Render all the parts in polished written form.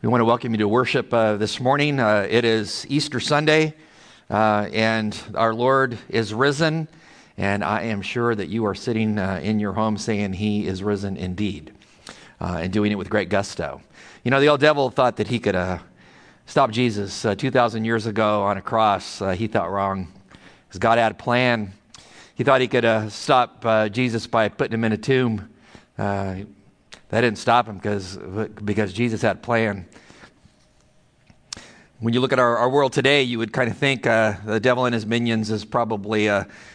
We want to welcome you to worship this morning. It is Easter Sunday, and our Lord is risen, and I am sure that you are sitting in your home saying he is risen indeed, and doing it with great gusto. You know, the old devil thought that he could stop Jesus 2,000 years ago on a cross. He thought wrong, because God had a plan. He thought he could stop Jesus by putting him in a tomb. That didn't stop him because Jesus had a plan. When you look at our world today, you would kind of think the devil and his minions is probably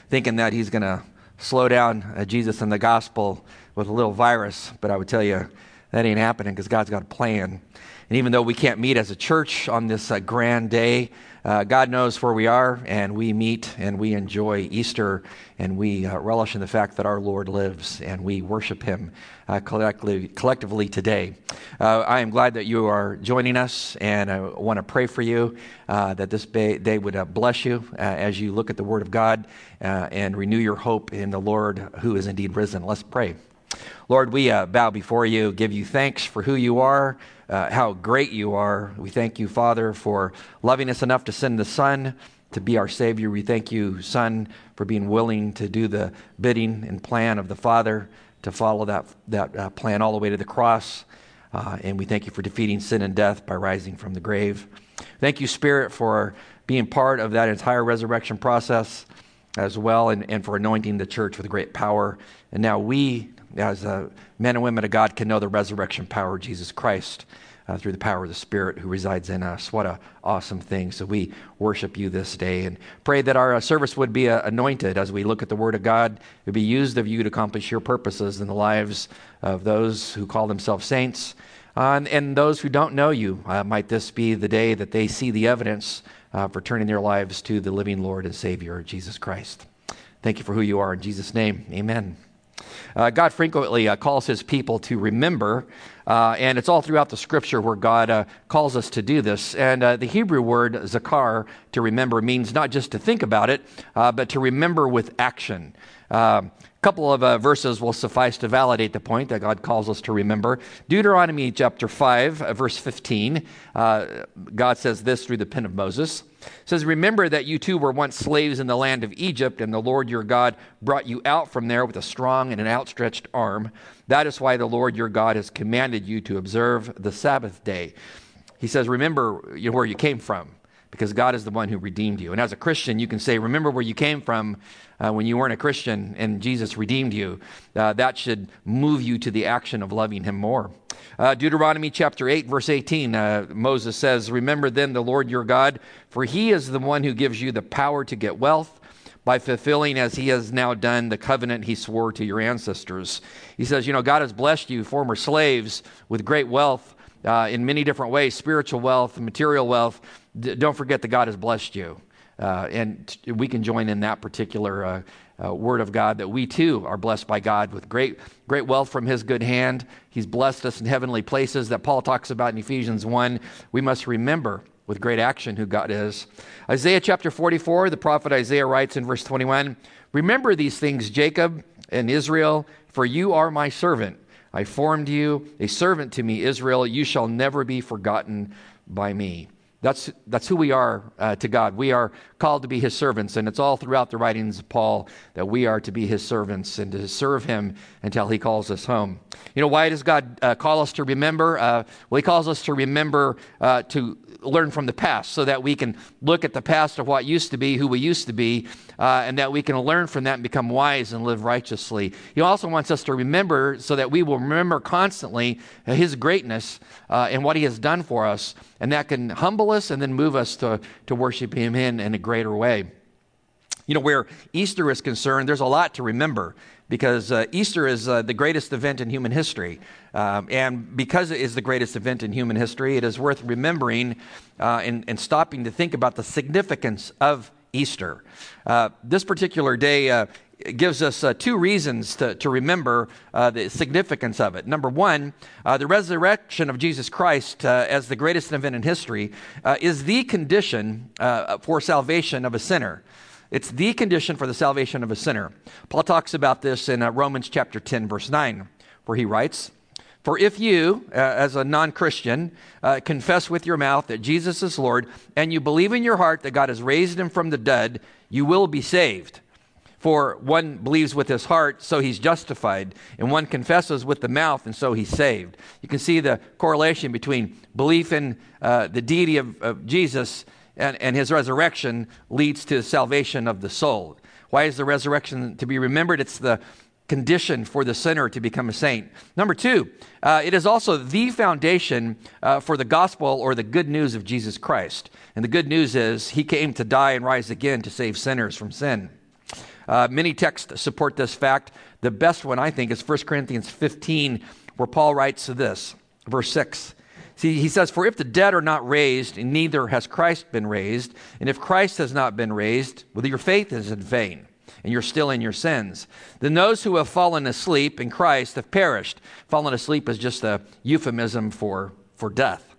thinking that he's going to slow down Jesus and the gospel with a little virus. But I would tell you, that ain't happening, because God's got a plan. And even though we can't meet as a church on this grand day, God knows where we are, and we meet, and we enjoy Easter, and we relish in the fact that our Lord lives, and we worship him collectively today. I am glad that you are joining us, and I want to pray for you that this day would bless you as you look at the Word of God and renew your hope in the Lord, who is indeed risen. Let's pray. Lord, we bow before you, give you thanks for who you are, how great you are. We thank you, Father, for loving us enough to send the Son to be our Savior. We thank you, Son, for being willing to do the bidding and plan of the Father, to follow that plan all the way to the cross. And we thank you for defeating sin and death by rising from the grave. Thank you, Spirit, for being part of that entire resurrection process as well, and for anointing the church with great power. And now we, as men and women of God, can know the resurrection power of Jesus Christ through the power of the Spirit who resides in us. What an awesome thing. So we worship you this day and pray that our service would be anointed as we look at the Word of God. It would be used of you to accomplish your purposes in the lives of those who call themselves saints. And those who don't know you, might this be the day that they see the evidence for turning their lives to the living Lord and Savior, Jesus Christ. Thank you for who you are. In Jesus' name, amen. God frequently calls his people to remember, and it's all throughout the scripture where God calls us to do this. And the Hebrew word zakar, to remember, means not just to think about it, but to remember with action. Couple of verses will suffice to validate the point that God calls us to remember. Deuteronomy chapter 5, verse 15, God says this through the pen of Moses. It says, "Remember that you too were once slaves in the land of Egypt, and the Lord your God brought you out from there with a strong and an outstretched arm. That is why the Lord your God has commanded you to observe the Sabbath day." He says, remember where you came from, because God is the one who redeemed you. And as a Christian, you can say, remember where you came from when you weren't a Christian and Jesus redeemed you. That should move you to the action of loving him more. Deuteronomy chapter 8, verse 18, Moses says, "Remember then the Lord your God, for he is the one who gives you the power to get wealth by fulfilling, as he has now done, the covenant he swore to your ancestors." He says, you know, God has blessed you, former slaves, with great wealth in many different ways, spiritual wealth, material wealth. Don't forget that God has blessed you. And we can join in that particular word of God, that we too are blessed by God with great wealth from his good hand. He's blessed us in heavenly places that Paul talks about in Ephesians 1. We must remember with great action who God is. Isaiah chapter 44, the prophet Isaiah writes in verse 21, "Remember these things, Jacob and Israel, for you are my servant. I formed you, a servant to me, Israel. You shall never be forgotten by me." That's who we are to God. We are called to be his servants, and it's all throughout the writings of Paul that we are to be his servants and to serve him until he calls us home. You know, why does God call us to remember? Well, he calls us to remember to learn from the past, so that we can look at the past of what used to be, who we used to be, and that we can learn from that and become wise and live righteously. He also wants us to remember so that we will remember constantly his greatness and what he has done for us, and that can humble us and then move us to worship him in a greater way. You know, where Easter is concerned, there's a lot to remember, because Easter is the greatest event in human history. And because it is the greatest event in human history, it is worth remembering and stopping to think about the significance of Easter. This particular day gives us two reasons to remember the significance of it. Number one, the resurrection of Jesus Christ as the greatest event in history is the condition for salvation of a sinner. It's the condition for the salvation of a sinner. Paul talks about this in Romans chapter 10, verse 9, where he writes, For if you, as a non-Christian, confess with your mouth that Jesus is Lord, and you believe in your heart that God has raised him from the dead, you will be saved. For one believes with his heart, so he's justified, and one confesses with the mouth, and so he's saved. You can see the correlation between belief in the deity of Jesus and his resurrection leads to salvation of the soul. Why is the resurrection to be remembered? It's the condition for the sinner to become a saint. Number two, it is also the foundation for the gospel or the good news of Jesus Christ. And the good news is he came to die and rise again to save sinners from sin. Many texts support this fact. The best one, I think, is 1 Corinthians 15, where Paul writes this, verse 6. See, he says, "For if the dead are not raised, neither has Christ been raised. And if Christ has not been raised, well, your faith is in vain, and you're still in your sins. Then those who have fallen asleep in Christ have perished." Fallen asleep is just a euphemism for death.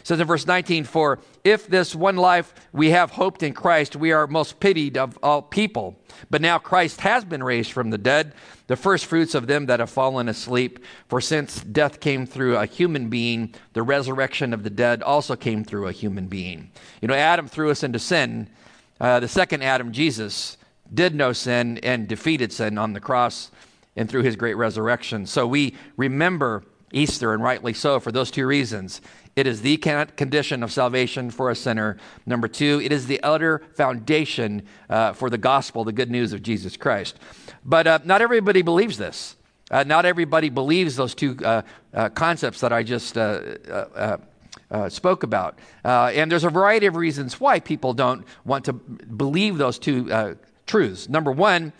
It says in verse 19, "For if this one life we have hoped in Christ, we are most pitied of all people. But now Christ has been raised from the dead, the first fruits of them that have fallen asleep. For since death came through a human being, the resurrection of the dead also came through a human being." You know, Adam threw us into sin. The second Adam, Jesus, did know sin and defeated sin on the cross and through his great resurrection. So we remember Easter, and rightly so, for those two reasons. It is the condition of salvation for a sinner. Number two, it is the utter foundation for the gospel, the good news of Jesus Christ. But not everybody believes this. Not everybody believes those two concepts that I just spoke about. And there's a variety of reasons why people don't want to believe those two truths. Number one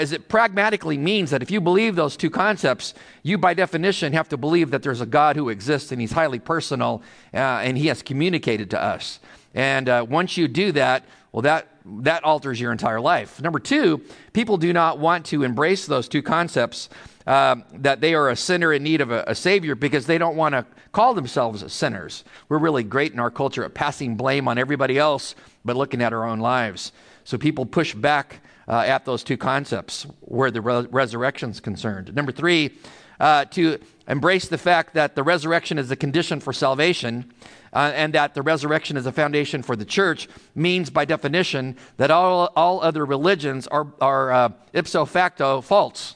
is it pragmatically means that if you believe those two concepts, you by definition have to believe that there's a God who exists and he's highly personal and he has communicated to us. And once you do that, well, that alters your entire life. Number two, people do not want to embrace those two concepts that they are a sinner in need of a savior because they don't want to call themselves sinners. We're really great in our culture at passing blame on everybody else but looking at our own lives. So people push back at those two concepts where the resurrection's concerned. Number three, to embrace the fact that the resurrection is the condition for salvation and that the resurrection is a foundation for the church means by definition that all other religions are ipso facto false.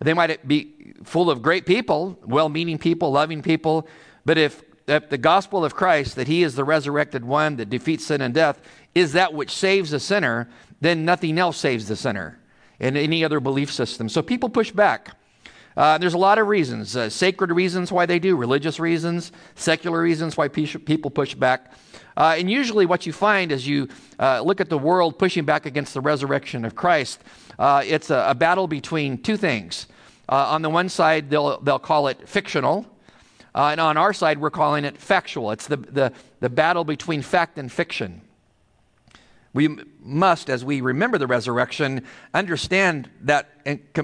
They might be full of great people, well-meaning people, loving people, but if the gospel of Christ, that he is the resurrected one that defeats sin and death, is that which saves a sinner, then nothing else saves the sinner and any other belief system. So people push back. There's a lot of reasons, sacred reasons why they do, religious reasons, secular reasons why people push back. And usually what you find as you look at the world pushing back against the resurrection of Christ, it's a battle between two things. On the one side, they'll call it fictional. And on our side, we're calling it factual. It's the battle between fact and fiction. We must, as we remember the resurrection, understand that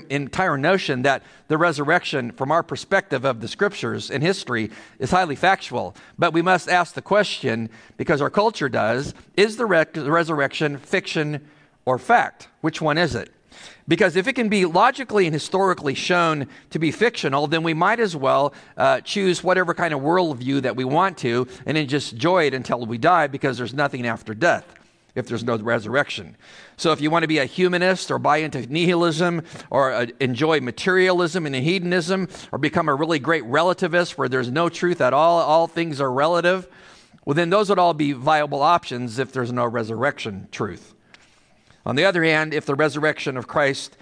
entire notion that the resurrection, from our perspective of the scriptures and history, is highly factual. But we must ask the question, because our culture does, is the resurrection fiction or fact? Which one is it? Because if it can be logically and historically shown to be fictional, then we might as well choose whatever kind of worldview that we want to and then just enjoy it until we die, because there's nothing after death if there's no resurrection. So if you want to be a humanist or buy into nihilism or enjoy materialism and hedonism or become a really great relativist where there's no truth at all things are relative, well, then those would all be viable options if there's no resurrection truth. On the other hand, if the resurrection of Christ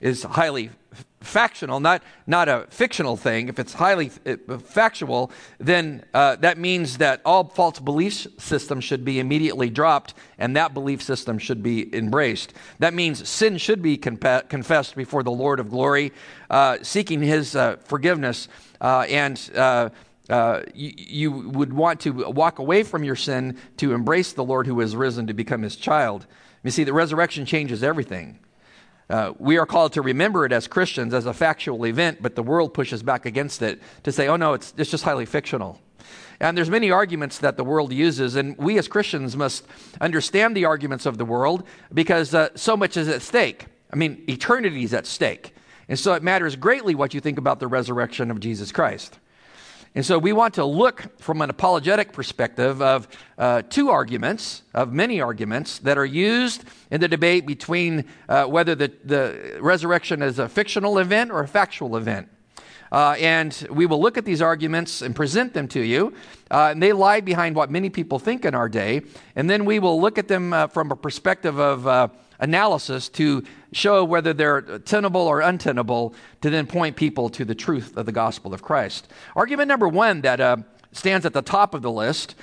is highly factional, not a fictional thing, if it's highly factual, then that means that all false belief systems should be immediately dropped and that belief system should be embraced. That means sin should be confessed before the Lord of glory, seeking his forgiveness, and you would want to walk away from your sin to embrace the Lord who has risen to become his child. You see, the resurrection changes everything. We are called to remember it as Christians as a factual event, but the world pushes back against it to say, oh no, it's just highly fictional. And there's many arguments that the world uses, and we as Christians must understand the arguments of the world because so much is at stake. I mean, eternity is at stake. And so it matters greatly what you think about the resurrection of Jesus Christ. And so we want to look from an apologetic perspective of two arguments, of many arguments, that are used in the debate between whether the resurrection is a fictional event or a factual event. And we will look at these arguments and present them to you. And they lie behind what many people think in our day. And then we will look at them from a perspective of analysis to show whether they're tenable or untenable, to then point people to the truth of the gospel of Christ. Argument number one that stands at the top of the list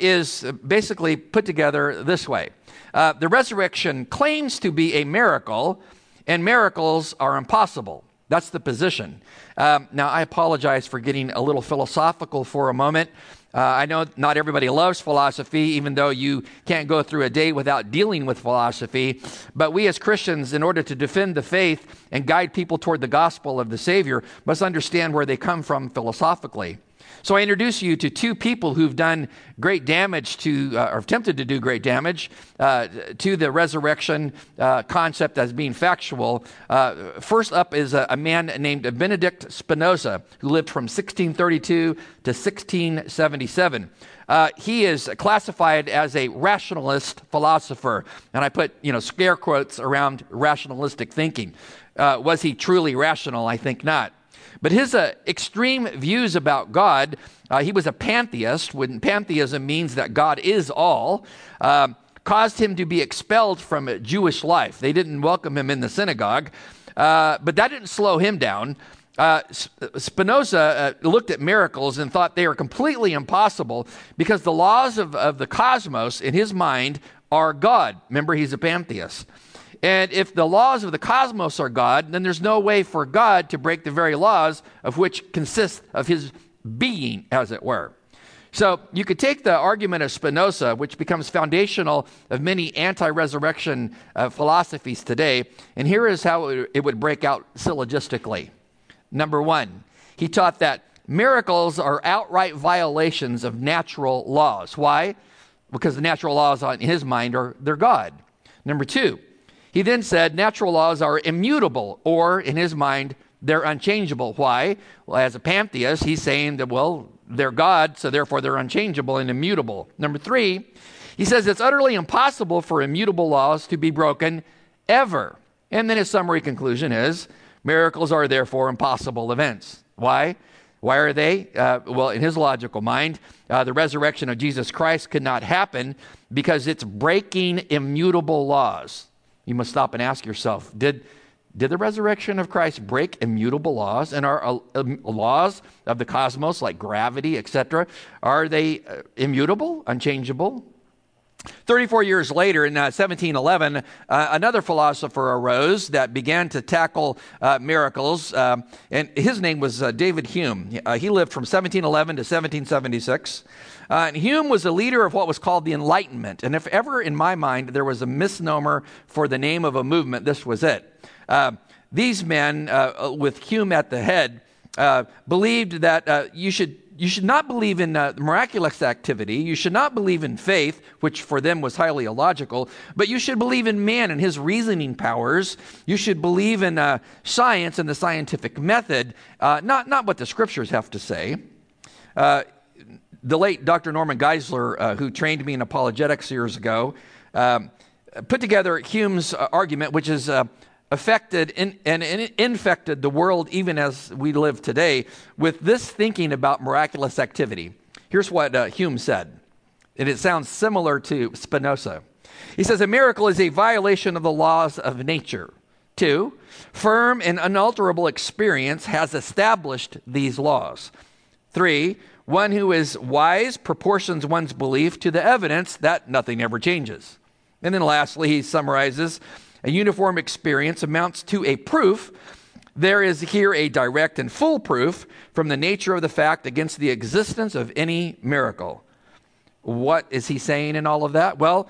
is basically put together this way. The resurrection claims to be a miracle, and miracles are impossible. That's the position. Now, I apologize for getting a little philosophical for a moment. I know not everybody loves philosophy, even though you can't go through a day without dealing with philosophy. But we as Christians, in order to defend the faith and guide people toward the gospel of the Savior, must understand where they come from philosophically. So I introduce you to two people who've done great damage to, or attempted to do great damage to the resurrection concept as being factual. First up is a man named Benedict Spinoza, who lived from 1632 to 1677. He is classified as a rationalist philosopher, and I put scare quotes around rationalistic thinking. Was he truly rational? I think not. But his extreme views about God, he was a pantheist, when pantheism means that God is all, caused him to be expelled from Jewish life. They didn't welcome him in the synagogue, but that didn't slow him down. Spinoza looked at miracles and thought they are completely impossible because the laws of the cosmos, in his mind, are God. Remember, he's a pantheist. And if the laws of the cosmos are God, then there's no way for God to break the very laws of which consist of his being, as it were. So you could take the argument of Spinoza, which becomes foundational of many anti-resurrection philosophies today, and here is how it would break out syllogistically. Number one, he taught that miracles are outright violations of natural laws. Why? Because the natural laws, in his mind, they're God. Number two, he then said natural laws are immutable, or in his mind, they're unchangeable. Why? Well, as a pantheist, he's saying that, well, they're God, so therefore they're unchangeable and immutable. Number three, he says it's utterly impossible for immutable laws to be broken ever. And then his summary conclusion is miracles are therefore impossible events. Why? Why are they? Well, in his logical mind, the resurrection of Jesus Christ could not happen because it's breaking immutable laws. You must stop and ask yourself, did the resurrection of Christ break immutable laws? And are laws of the cosmos, like gravity, etc., are they immutable, unchangeable? 34 years later, in 1711, another philosopher arose that began to tackle miracles, and his name was David Hume. He lived from 1711 to 1776. And Hume was the leader of what was called the Enlightenment. And if ever in my mind there was a misnomer for the name of a movement, this was it. These men, with Hume at the head, believed that you should not believe in miraculous activity. You should not believe in faith, which for them was highly illogical. But you should believe in man and his reasoning powers. You should believe in science and the scientific method, not what the scriptures have to say. The late Dr. Norman Geisler, who trained me in apologetics years ago, put together Hume's argument, which is affected and infected the world even as we live today with this thinking about miraculous activity. Here's what Hume said, and it sounds similar to Spinoza. He says, a miracle is a violation of the laws of nature. Two, firm and unalterable experience has established these laws. Three, one who is wise proportions one's belief to the evidence that nothing ever changes. And then lastly, he summarizes, a uniform experience amounts to a proof. There is here a direct and full proof from the nature of the fact against the existence of any miracle. What is he saying in all of that? Well,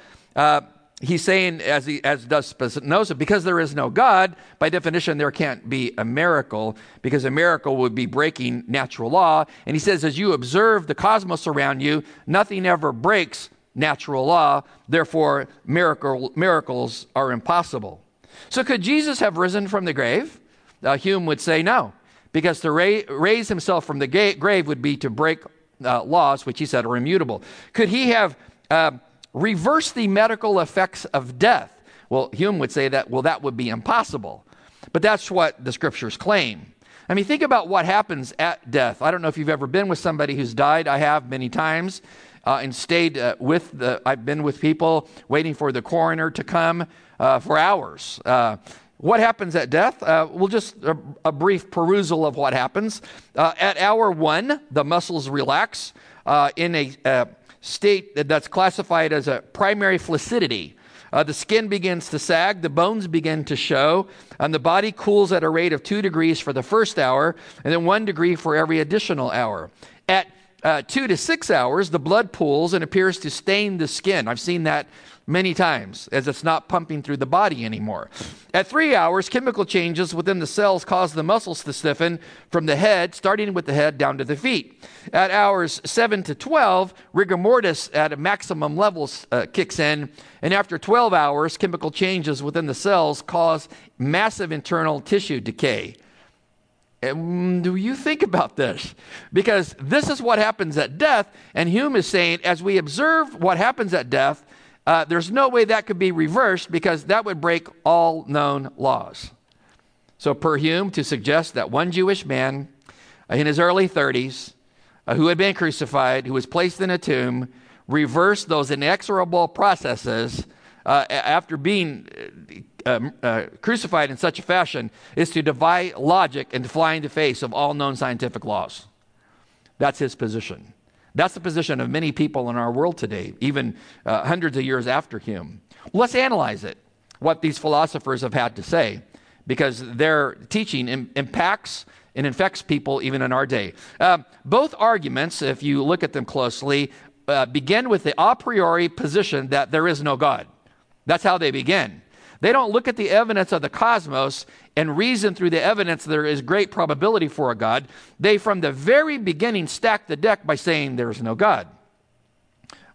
he's saying, as does Spinoza, because there is no God, by definition, there can't be a miracle, because a miracle would be breaking natural law. And he says, as you observe the cosmos around you, nothing ever breaks natural law. Therefore, miracles are impossible. So could Jesus have risen from the grave? Hume would say no, because to raise himself from the grave would be to break laws, which he said are immutable. Could he have reversed the medical effects of death? Well, Hume would say that, well, that would be impossible. But that's what the scriptures claim. I mean, think about what happens at death. I don't know if you've ever been with somebody who's died. I have many times and stayed I've been with people waiting for the coroner to come for hours. What happens at death? We'll just a brief perusal of what happens. At hour one, the muscles relax in a state that's classified as a primary flaccidity. The skin begins to sag, the bones begin to show, and the body cools at a rate of 2 degrees for the first hour, and then 1 degree for every additional hour. At 2 to 6 hours, the blood pools and appears to stain the skin. I've seen that many times, as it's not pumping through the body anymore. At 3 hours, chemical changes within the cells cause the muscles to stiffen from the head, starting with the head down to the feet. At hours 7 to 12, rigor mortis at a maximum level kicks in. And after 12 hours, chemical changes within the cells cause massive internal tissue decay. And do you think about this? Because this is what happens at death. And Hume is saying, as we observe what happens at death, there's no way that could be reversed, because that would break all known laws. So per Hume, to suggest that one Jewish man in his early 30s who had been crucified, who was placed in a tomb, reversed those inexorable processes after being crucified in such a fashion is to defy logic and to fly in the face of all known scientific laws. That's his position. That's the position of many people in our world today, even hundreds of years after Hume. Let's analyze it, what these philosophers have had to say, because their teaching impacts and infects people even in our day. Both arguments, if you look at them closely, begin with the a priori position that there is no God. That's how they begin. They don't look at the evidence of the cosmos and reason through the evidence there is great probability for a God. They, from the very beginning, stack the deck by saying there is no God.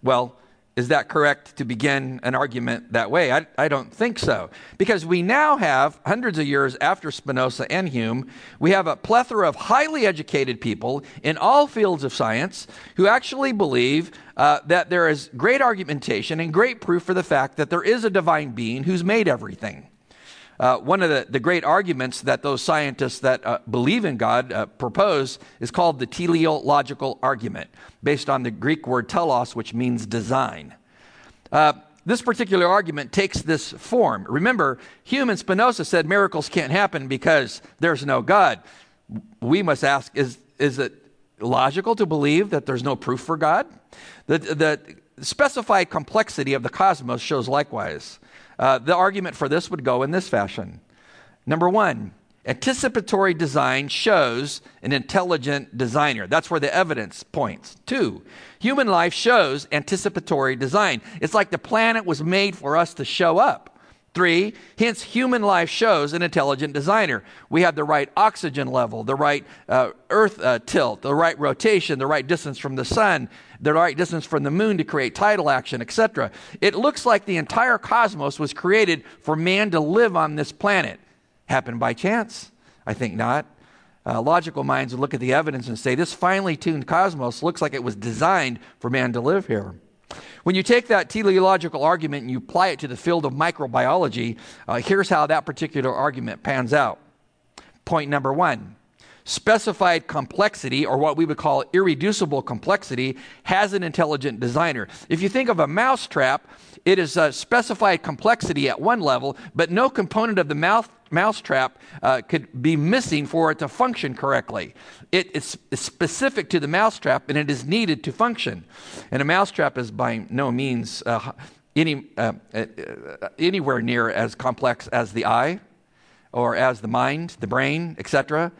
Well, is that correct to begin an argument that way? I don't think so. Because we now have, hundreds of years after Spinoza and Hume, we have a plethora of highly educated people in all fields of science who actually believe that there is great argumentation and great proof for the fact that there is a divine being who's made everything. One of the great arguments that those scientists that believe in God propose is called the teleological argument, based on the Greek word telos, which means design. This particular argument takes this form. Remember, Hume and Spinoza said miracles can't happen because there's no God. We must ask, is it logical to believe that there's no proof for God? The specified complexity of the cosmos shows likewise. The argument for this would go in this fashion. Number one, anticipatory design shows an intelligent designer. That's where the evidence points. Two, human life shows anticipatory design. It's like the planet was made for us to show up. Three, hence human life shows an intelligent designer. We have the right oxygen level, the right earth tilt, the right rotation, the right distance from the sun, the right distance from the moon to create tidal action, etc. It looks like the entire cosmos was created for man to live on this planet. Happened by chance? I think not. Logical minds would look at the evidence and say, this finely tuned cosmos looks like it was designed for man to live here. When you take that teleological argument and you apply it to the field of microbiology, here's how that particular argument pans out. Point number one, specified complexity, or what we would call irreducible complexity, has an intelligent designer. If you think of a mousetrap, it is a specified complexity at one level, but no component of the mousetrap could be missing for it to function correctly. It's specific to the mousetrap, and it is needed to function. And a mousetrap is by no means anywhere near as complex as the eye, or as the mind, the brain, etc.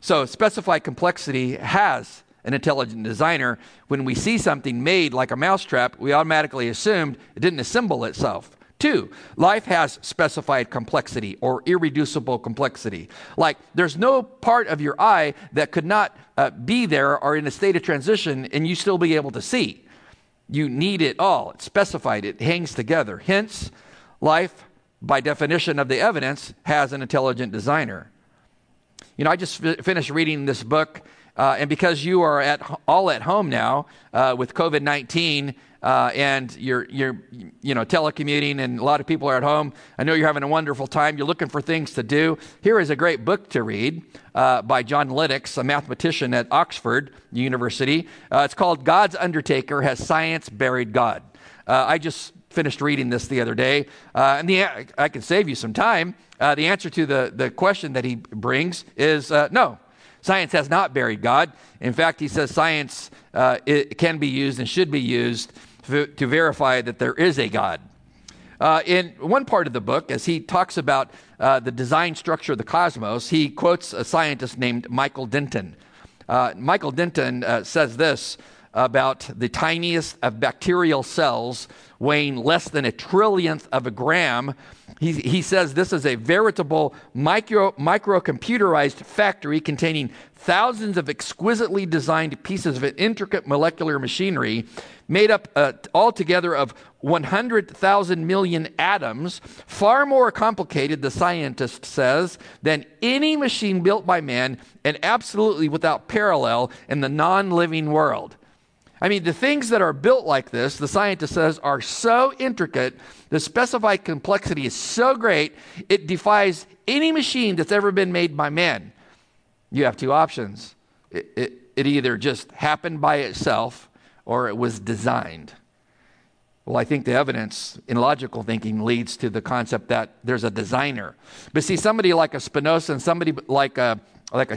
So specified complexity has an intelligent designer. When we see something made like a mousetrap, we automatically assumed it didn't assemble itself. Two, life has specified complexity, or irreducible complexity. Like, there's no part of your eye that could not be there or in a state of transition and you still be able to see. You need it all. It's specified. It hangs together. Hence, life, by definition of the evidence, has an intelligent designer. You know, I just finished reading this book, and because you are all at home now with COVID-19 and you're telecommuting, and a lot of people are at home, I know you're having a wonderful time. You're looking for things to do. Here is a great book to read by John Lennox, a mathematician at Oxford University. It's called God's Undertaker Has Science Buried God. I just finished reading this the other day, and I can save you some time. The answer to the question that he brings is no. Science has not buried God. In fact, he says science it can be used and should be used to verify that there is a God. In one part of the book, as he talks about the design structure of the cosmos, he quotes a scientist named Michael Denton. Michael Denton says this about the tiniest of bacterial cells weighing less than a trillionth of a gram. He says this is a veritable microcomputerized factory containing thousands of exquisitely designed pieces of an intricate molecular machinery made up altogether of 100,000 million atoms, far more complicated, the scientist says, than any machine built by man and absolutely without parallel in the non-living world. I mean, the things that are built like this, the scientist says, are so intricate, the specified complexity is so great, it defies any machine that's ever been made by man. You have two options. It either just happened by itself or it was designed. Well, I think the evidence in logical thinking leads to the concept that there's a designer. But see, somebody like a Spinoza and somebody like a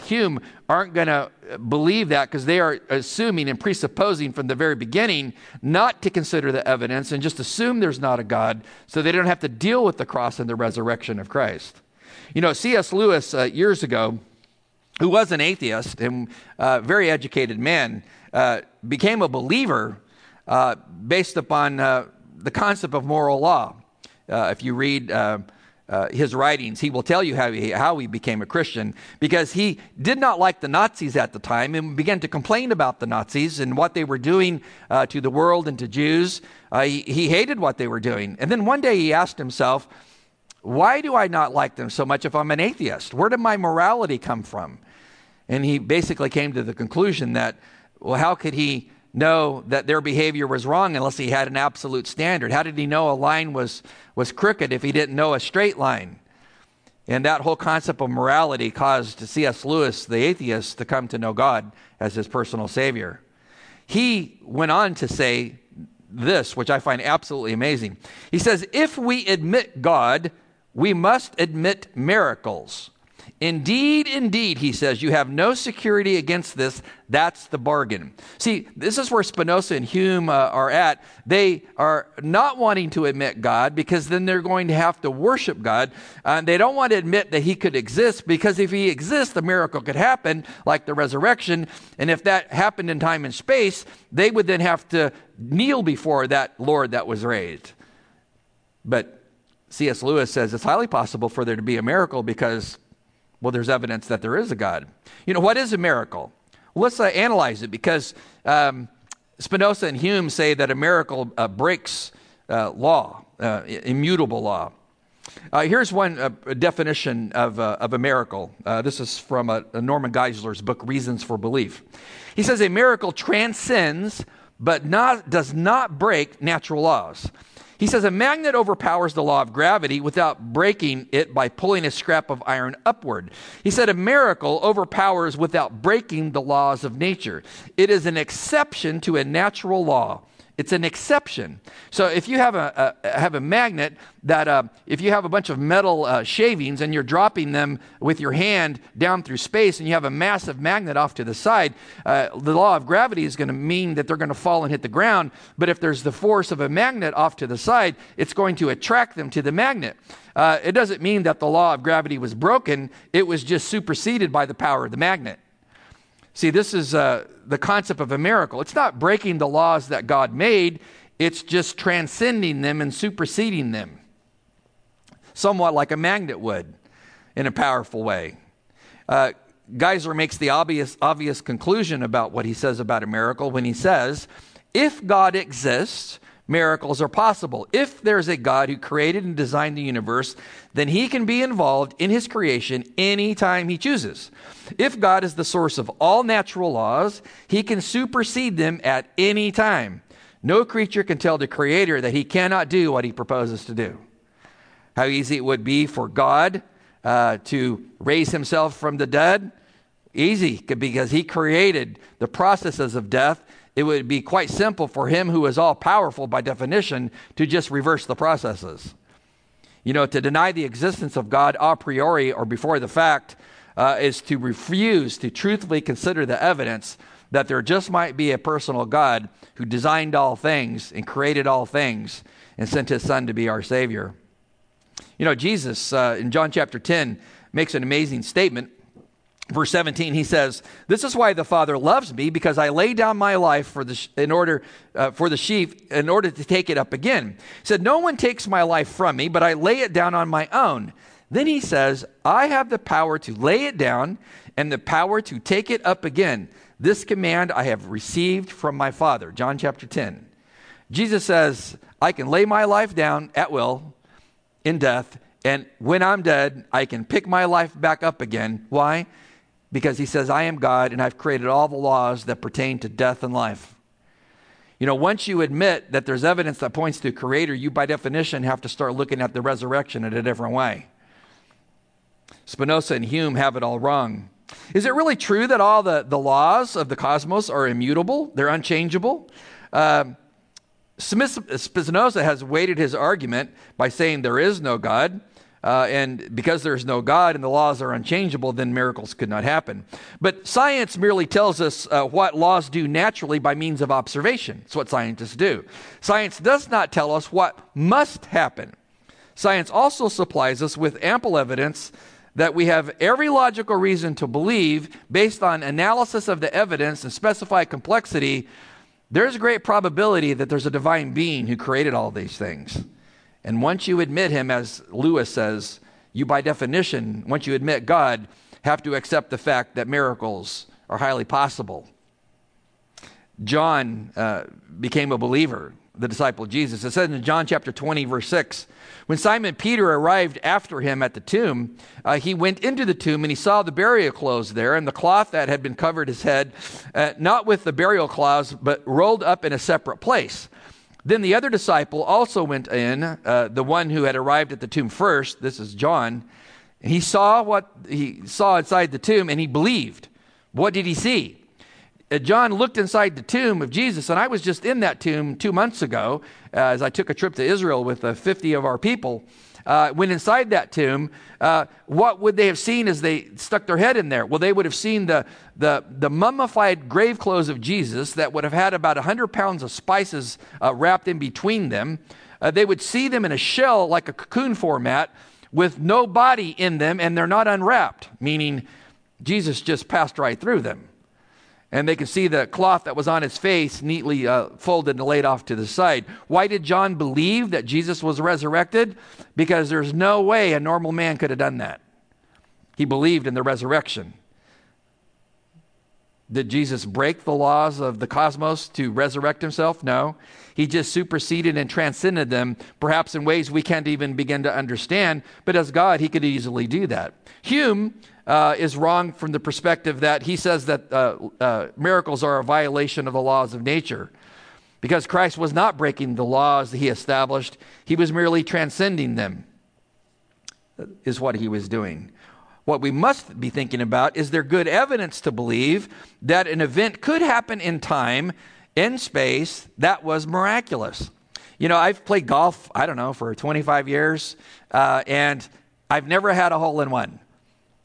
Hume aren't going to believe that, because they are assuming and presupposing from the very beginning not to consider the evidence and just assume there's not a God, so they don't have to deal with the cross and the resurrection of Christ. You know, C.S. Lewis years ago, who was an atheist and a very educated man, became a believer based upon the concept of moral law. If you read his writings, he will tell you how he became a Christian, because he did not like the Nazis at the time and began to complain about the Nazis and what they were doing to the world and to Jews. He hated what they were doing. And then one day he asked himself, why do I not like them so much if I'm an atheist? Where did my morality come from? And he basically came to the conclusion that, well, how could he know that their behavior was wrong unless he had an absolute standard? How did he know a line was crooked if he didn't know a straight line? And that whole concept of morality caused C.S. Lewis, the atheist, to come to know God as his personal savior. He went on to say this, which I find absolutely amazing. He says, if we admit God, we must admit miracles. Indeed, indeed, he says, you have no security against this. That's the bargain. See, this is where Spinoza and Hume are at. They are not wanting to admit God, because then they're going to have to worship God. They don't want to admit that he could exist, because if he exists, the miracle could happen, like the resurrection. And if that happened in time and space, they would then have to kneel before that Lord that was raised. But C.S. Lewis says it's highly possible for there to be a miracle, because, well, there's evidence that there is a God. You know, what is a miracle? Well, let's analyze it, because Spinoza and Hume say that a miracle breaks law, immutable law. Here's one definition of a miracle. This is from a Norman Geisler's book, Reasons for Belief. He says a miracle transcends but does not break natural laws. He says a magnet overpowers the law of gravity without breaking it by pulling a scrap of iron upward. He said a miracle overpowers without breaking the laws of nature. It is an exception to a natural law. It's an exception. So if you have a magnet that if you have a bunch of metal shavings and you're dropping them with your hand down through space and you have a massive magnet off to the side, the law of gravity is going to mean that they're going to fall and hit the ground. But if there's the force of a magnet off to the side, it's going to attract them to the magnet. It doesn't mean that the law of gravity was broken. It was just superseded by the power of the magnet. See, this is the concept of a miracle. It's not breaking the laws that God made. It's just transcending them and superseding them, somewhat like a magnet would in a powerful way. Geisler makes the obvious conclusion about what he says about a miracle when he says, if God exists, miracles are possible. If there's a God who created and designed the universe, then he can be involved in his creation anytime he chooses. If God is the source of all natural laws, he can supersede them at any time. No creature can tell the creator that he cannot do what he proposes to do. How easy it would be for God to raise himself from the dead. Easy, because he created the processes of death. It would be quite simple for him who is all-powerful by definition to just reverse the processes. You know, to deny the existence of God a priori or before the fact is to refuse to truthfully consider the evidence that there just might be a personal God who designed all things and created all things and sent his son to be our Savior. You know, Jesus in John chapter 10 makes an amazing statement. Verse 17, he says, "This is why the Father loves me, because I lay down my life for the sheep in order to take it up again." He said, "No one takes my life from me, but I lay it down on my own." Then he says, "I have the power to lay it down and the power to take it up again. This command I have received from my Father." John chapter 10. Jesus says, I can lay my life down at will in death, and when I'm dead, I can pick my life back up again. Why? Because he says, I am God, and I've created all the laws that pertain to death and life. You know, once you admit that there's evidence that points to a creator, you by definition have to start looking at the resurrection in a different way. Spinoza and Hume have it all wrong. Is it really true that all the laws of the cosmos are immutable? They're unchangeable? Spinoza has weighted his argument by saying there is no God. And because there's no God and the laws are unchangeable, then miracles could not happen. But science merely tells us what laws do naturally by means of observation. It's what scientists do. Science does not tell us what must happen. Science also supplies us with ample evidence that we have every logical reason to believe, based on analysis of the evidence and specified complexity, there's a great probability that there's a divine being who created all these things. And once you admit him, as Lewis says, you by definition, once you admit God, have to accept the fact that miracles are highly possible. John became a believer, the disciple of Jesus. It says in John chapter 20, verse 6, when Simon Peter arrived after him at the tomb, he went into the tomb and he saw the burial clothes there and the cloth that had been covered his head, not with the burial cloths, but rolled up in a separate place. Then the other disciple also went in, the one who had arrived at the tomb first. This is John. And he saw what he saw inside the tomb, and he believed. What did he see? John looked inside the tomb of Jesus, and I was just in that tomb 2 months ago as I took a trip to Israel with 50 of our people. When inside that tomb, what would they have seen as they stuck their head in there? Well, they would have seen the mummified grave clothes of Jesus that would have had about 100 pounds of spices wrapped in between them. They would see them in a shell like a cocoon format with no body in them, and they're not unwrapped, meaning Jesus just passed right through them. And they could see the cloth that was on his face neatly folded and laid off to the side. Why did John believe that Jesus was resurrected? Because there's no way a normal man could have done that. He believed in the resurrection. Did Jesus break the laws of the cosmos to resurrect himself? No. He just superseded and transcended them, perhaps in ways we can't even begin to understand. But as God, he could easily do that. Hume is wrong from the perspective that he says that miracles are a violation of the laws of nature, because Christ was not breaking the laws that he established. He was merely transcending them, is what he was doing. What we must be thinking about is there good evidence to believe that an event could happen in time, in space, that was miraculous. You know, I've played golf, I don't know, for 25 years, and I've never had a hole-in-one.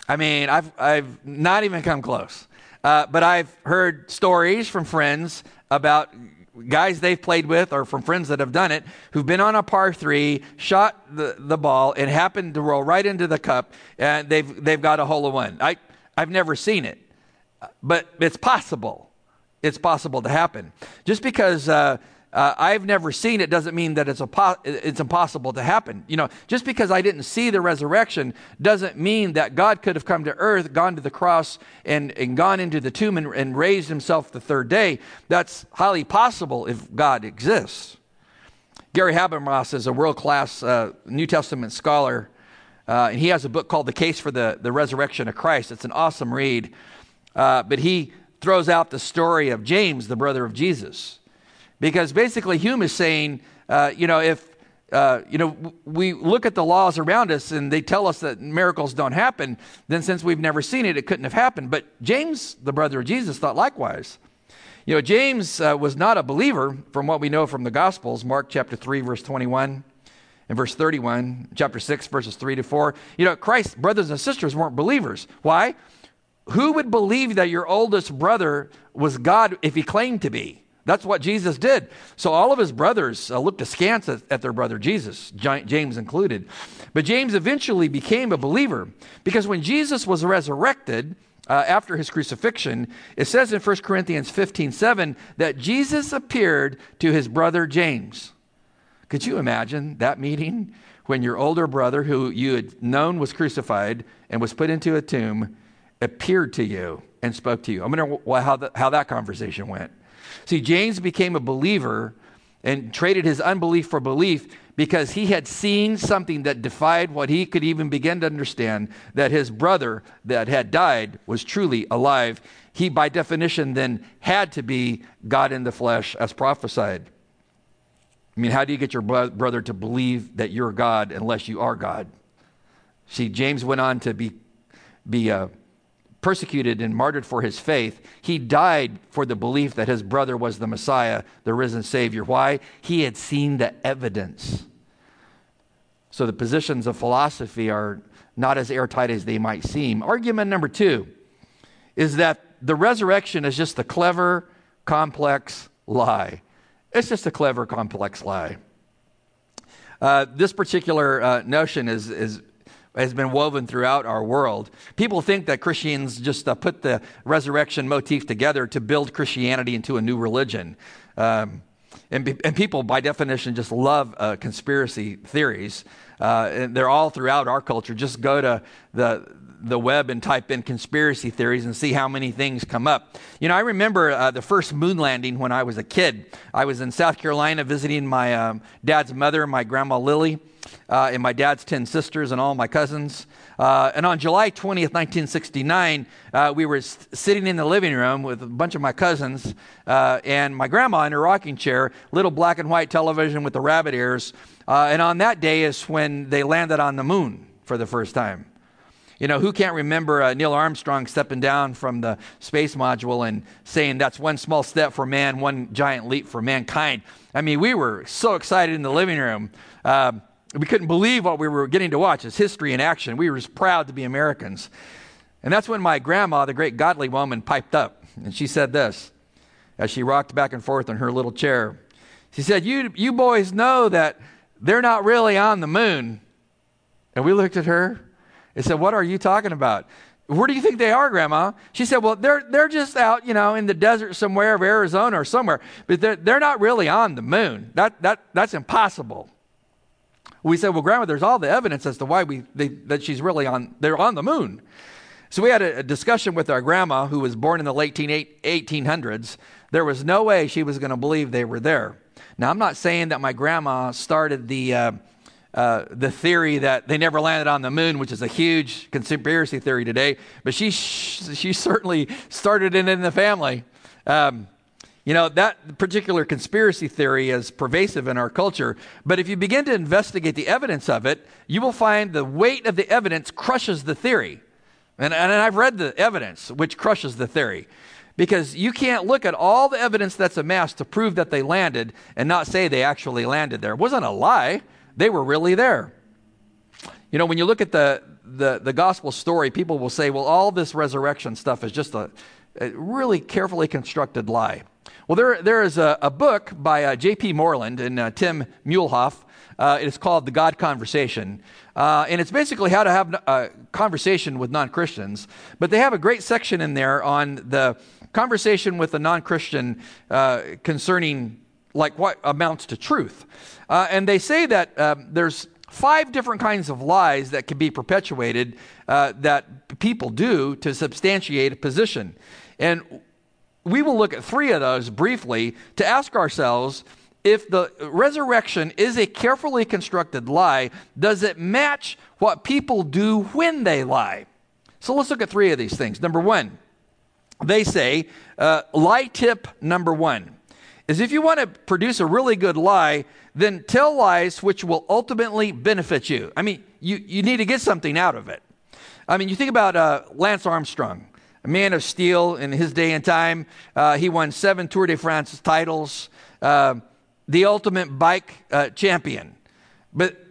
I mean, I've not even come close. But I've heard stories from friends about guys they've played with, or from friends that have done it, who've been on a par three, shot the ball, and happened to roll right into the cup, and they've got a hole-in-one. I've never seen it, but it's possible. It's possible to happen. Just because I've never seen it doesn't mean that it's impossible to happen. You know, just because I didn't see the resurrection doesn't mean that God could have come to earth, gone to the cross, and gone into the tomb and raised himself the third day. That's highly possible if God exists. Gary Habermas is a world-class New Testament scholar, and he has a book called The Case for the Resurrection of Christ. It's an awesome read, but he throws out the story of James, the brother of Jesus, because basically Hume is saying, if we look at the laws around us and they tell us that miracles don't happen, then since we've never seen it, it couldn't have happened. But James, the brother of Jesus, thought likewise. You know, James was not a believer from what we know from the Gospels, Mark chapter 3, verse 21 and verse 31, chapter 6, verses 3 to 4. You know, Christ's brothers and sisters weren't believers. Why? Who would believe that your oldest brother was God if he claimed to be? That's what Jesus did. So all of his brothers looked askance at their brother Jesus, James included. But James eventually became a believer, because when Jesus was resurrected after his crucifixion, it says in 1 Corinthians 15:7 that Jesus appeared to his brother James. Could you imagine that meeting when your older brother, who you had known was crucified and was put into a tomb, appeared to you and spoke to you? I wonder how that conversation went. See, James became a believer and traded his unbelief for belief because he had seen something that defied what he could even begin to understand, that his brother that had died was truly alive. He, by definition, then had to be God in the flesh as prophesied. I mean, how do you get your brother to believe that you're God unless you are God? See, James went on to be persecuted and martyred for his faith. He died for the belief that his brother was the Messiah, the risen Savior. Why? He had seen the evidence. So the positions of philosophy are not as airtight as they might seem. Argument number 2 is that the resurrection is just a clever, complex lie. It's just a clever, complex lie. This particular notion has been woven throughout our world. People think that Christians just put the resurrection motif together to build Christianity into a new religion. And people, by definition, just love conspiracy theories. And they're all throughout our culture. Just go to the web and type in conspiracy theories and see how many things come up. You know, I remember the first moon landing when I was a kid. I was in South Carolina visiting my dad's mother, my grandma Lily, and my dad's 10 sisters and all my cousins. And on July 20th, 1969, we were sitting in the living room with a bunch of my cousins and my grandma in her rocking chair, little black and white television with the rabbit ears. And on that day is when they landed on the moon for the first time. You know, who can't remember Neil Armstrong stepping down from the space module and saying, "That's one small step for man, one giant leap for mankind." I mean, we were so excited in the living room. We couldn't believe what we were getting to watch. It's history in action. We were just proud to be Americans. And that's when my grandma, the great godly woman, piped up. And she said this as she rocked back and forth in her little chair. She said, you boys know that they're not really on the moon." And we looked at her and said, "What are you talking about? Where do you think they are, Grandma?" She said, "Well, they're just out, you know, in the desert somewhere of Arizona or somewhere, but they're not really on the moon. That's impossible." We said, "Well, Grandma, there's all the evidence as to why that she's really they're on the moon." So we had a discussion with our grandma, who was born in the late 1800s. There was no way she was going to believe they were there. Now, I'm not saying that my grandma started the theory that they never landed on the moon, which is a huge conspiracy theory today, but she certainly started it in the family. You know, that particular conspiracy theory is pervasive in our culture, but if you begin to investigate the evidence of it, you will find the weight of the evidence crushes the theory. And I've read the evidence, which crushes the theory, because you can't look at all the evidence that's amassed to prove that they landed and not say they actually landed there. It wasn't a lie. They were really there. You know, when you look at the gospel story, people will say, "Well, all this resurrection stuff is just a really carefully constructed lie." Well, there is a book by J.P. Moreland and Tim Muehlhoff. It is called The God Conversation. And it's basically how to have a conversation with non-Christians. But they have a great section in there on the conversation with a non-Christian concerning like what amounts to truth. And they say that there's 5 different kinds of lies that can be perpetuated that people do to substantiate a position. And we will look at 3 of those briefly to ask ourselves if the resurrection is a carefully constructed lie, does it match what people do when they lie? So let's look at three of these things. Number one, they say, lie tip number one is if you want to produce a really good lie, then tell lies which will ultimately benefit you. I mean, you need to get something out of it. I mean, you think about Lance Armstrong, a man of steel in his day and time. He won 7 Tour de France titles, the ultimate bike champion.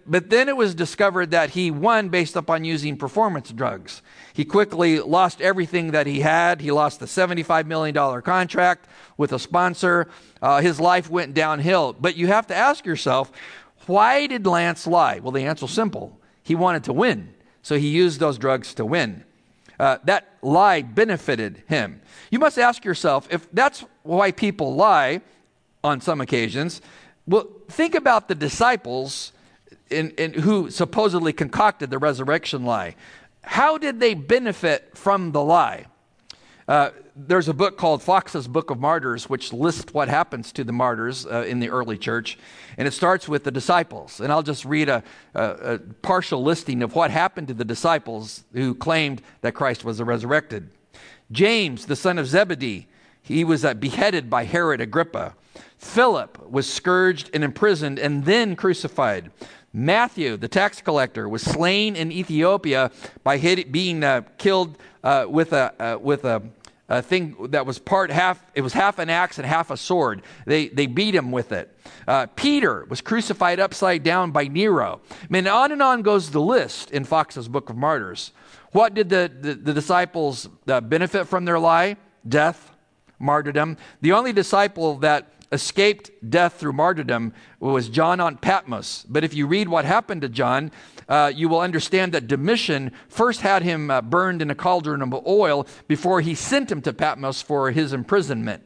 But then it was discovered that he won based upon using performance drugs. He quickly lost everything that he had. He lost the $75 million contract with a sponsor. His life went downhill. But you have to ask yourself, why did Lance lie? Well, the answer's simple. He wanted to win. So he used those drugs to win. That lie benefited him. You must ask yourself, if that's why people lie on some occasions, well, think about the disciples in who supposedly concocted the resurrection lie. How did they benefit from the lie? There's a book called Fox's Book of Martyrs, which lists what happens to the martyrs in the early church. And it starts with the disciples. And I'll just read a partial listing of what happened to the disciples who claimed that Christ was resurrected. James, the son of Zebedee, he was beheaded by Herod Agrippa. Philip was scourged and imprisoned and then crucified. Matthew, the tax collector, was slain in Ethiopia by being killed with a thing that was half an axe and half a sword. They beat him with it. Peter was crucified upside down by Nero. I mean, on and on goes the list in Fox's Book of Martyrs. What did the disciples benefit from their lie? Death, martyrdom. The only disciple that escaped death through martyrdom was John on Patmos. But if you read what happened to John, you will understand that Domitian first had him burned in a cauldron of oil before he sent him to Patmos for his imprisonment.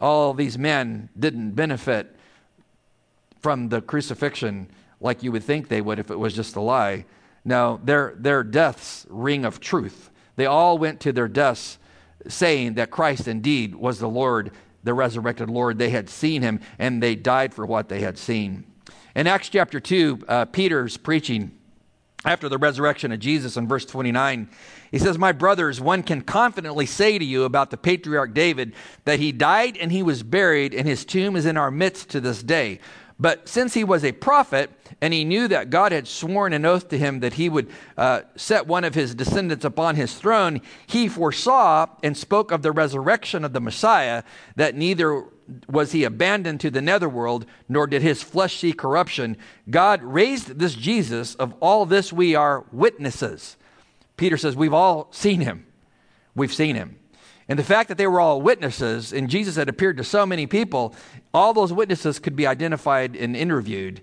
All these men didn't benefit from the crucifixion like you would think they would if it was just a lie. No, their deaths ring of truth. They all went to their deaths saying that Christ indeed was the Lord, the resurrected Lord. They had seen him, and they died for what they had seen. In Acts chapter 2, Peter's preaching after the resurrection of Jesus in verse 29. He says, "My brothers, one can confidently say to you about the patriarch David that he died and he was buried, and his tomb is in our midst to this day. But since he was a prophet, and he knew that God had sworn an oath to him that he would set one of his descendants upon his throne, he foresaw and spoke of the resurrection of the Messiah, that neither was he abandoned to the netherworld, nor did his flesh see corruption. God raised this Jesus. Of all this we are witnesses." Peter says, we've all seen him. We've seen him. And the fact that they were all witnesses, and Jesus had appeared to so many people, all those witnesses could be identified and interviewed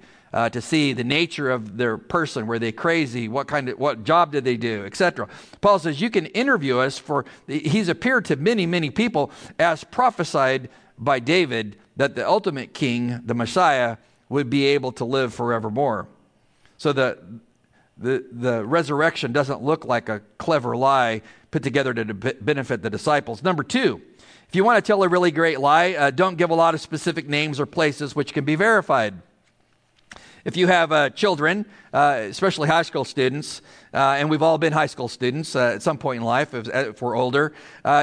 to see the nature of their person. Were they crazy? What job did they do, etc.? Paul says you can interview us, for he's appeared to many, many people, as prophesied by David, that the ultimate king, the Messiah, would be able to live forevermore. So the resurrection doesn't look like a clever lie put together to benefit the disciples. Number two, if you want to tell a really great lie, don't give a lot of specific names or places which can be verified. If you have children, especially high school students, and we've all been high school students at some point in life if we're older,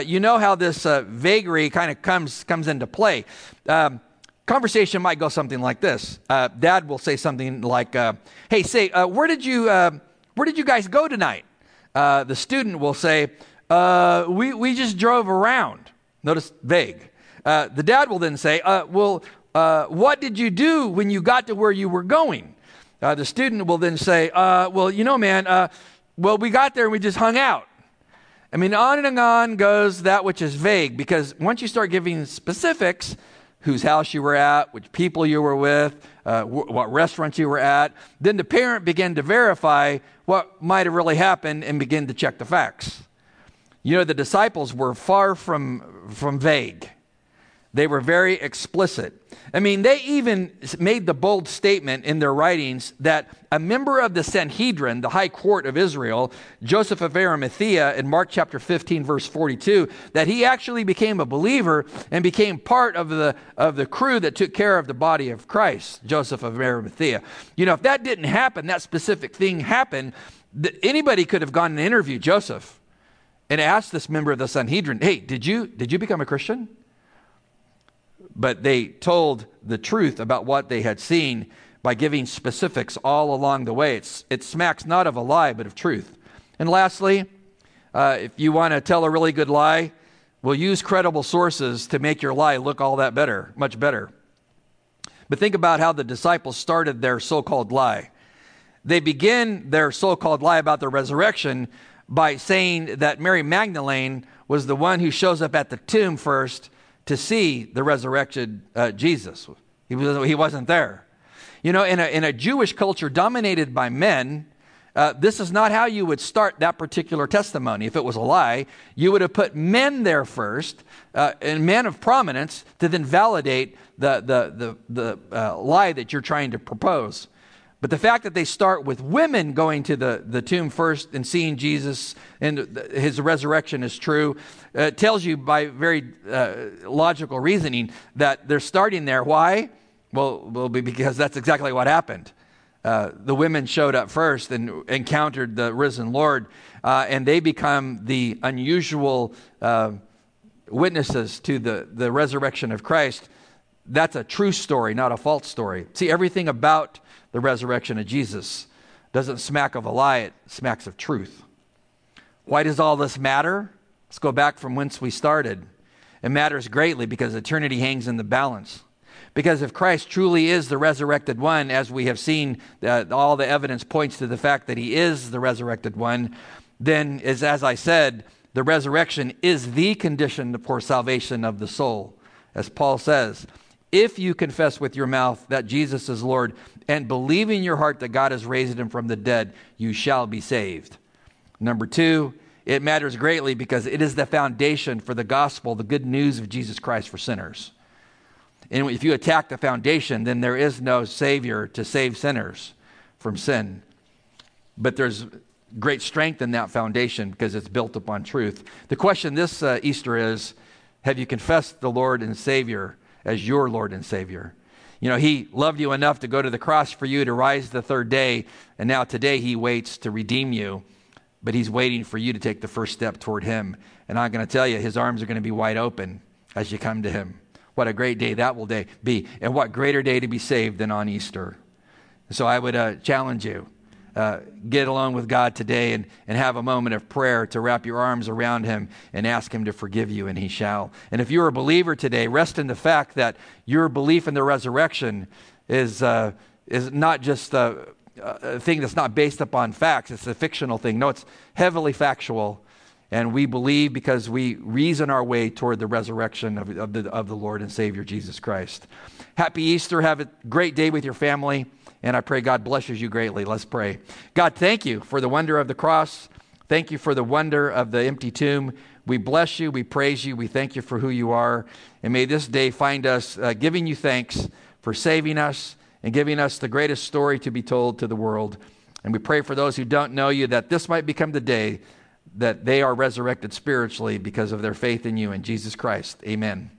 you know how this vagary kind of comes into play. Conversation might go something like this. Dad will say something like, "Hey, say, where did you guys go tonight?" The student will say, "We just drove around." Notice vague. The dad will then say, "Well, what did you do when you got to where you were going?" The student will then say, "Well, you know, man, we got there and we just hung out." I mean, on and on goes that which is vague, because once you start giving specifics, whose house you were at, which people you were with, what restaurant you were at, then the parent began to verify what might have really happened and begin to check the facts. You know, the disciples were far from vague. They were very explicit. I mean, they even made the bold statement in their writings that a member of the Sanhedrin, the high court of Israel, Joseph of Arimathea, in Mark chapter 15, verse 42, that he actually became a believer and became part of the crew that took care of the body of Christ, Joseph of Arimathea. You know, if that didn't happen, that specific thing happened, anybody could have gone and interviewed Joseph and asked this member of the Sanhedrin, hey, did you become a Christian? But they told the truth about what they had seen by giving specifics all along the way. It smacks not of a lie, but of truth. And lastly, if you want to tell a really good lie, we'll use credible sources to make your lie look all that better, much better. But think about how the disciples started their so-called lie. They begin their so-called lie about the resurrection by saying that Mary Magdalene was the one who shows up at the tomb first to see the resurrected Jesus. He wasn't there. You know, in a Jewish culture dominated by men, this is not how you would start that particular testimony. If it was a lie, you would have put men there first, and men of prominence, to then validate the lie that you're trying to propose. But the fact that they start with women going to the tomb first and seeing Jesus and his resurrection is true tells you by very logical reasoning that they're starting there. Why? Well, because that's exactly what happened. The women showed up first and encountered the risen Lord, and they become the unusual witnesses to the resurrection of Christ. That's a true story, not a false story. See, everything about the resurrection of Jesus doesn't smack of a lie, it smacks of truth. Why does all this matter? Let's go back from whence we started. It matters greatly because eternity hangs in the balance. Because if Christ truly is the resurrected one, as we have seen, all the evidence points to the fact that he is the resurrected one, then, as I said, the resurrection is the condition for salvation of the soul. As Paul says, if you confess with your mouth that Jesus is Lord and believe in your heart that God has raised him from the dead, you shall be saved. Number two, it matters greatly because it is the foundation for the gospel, the good news of Jesus Christ for sinners. And if you attack the foundation, then there is no Savior to save sinners from sin. But there's great strength in that foundation because it's built upon truth. The question this Easter is, have you confessed the Lord and Savior as your Lord and Savior? You know, he loved you enough to go to the cross for you, to rise the third day, and now today he waits to redeem you, but he's waiting for you to take the first step toward him. And I'm going to tell you, his arms are going to be wide open as you come to him. What a great day that will be, and what greater day to be saved than on Easter. So I would challenge you, get alone with God today and have a moment of prayer to wrap your arms around him and ask him to forgive you, and he shall. And if you're a believer today, rest in the fact that your belief in the resurrection is not just a thing that's not based upon facts. It's a fictional thing. No, it's heavily factual, and we believe because we reason our way toward the resurrection of the Lord and Savior Jesus Christ. Happy Easter. Have a great day with your family. And I pray God blesses you greatly. Let's pray. God, thank you for the wonder of the cross. Thank you for the wonder of the empty tomb. We bless you. We praise you. We thank you for who you are. And may this day find us giving you thanks for saving us and giving us the greatest story to be told to the world. And we pray for those who don't know you that this might become the day that they are resurrected spiritually because of their faith in you and Jesus Christ. Amen.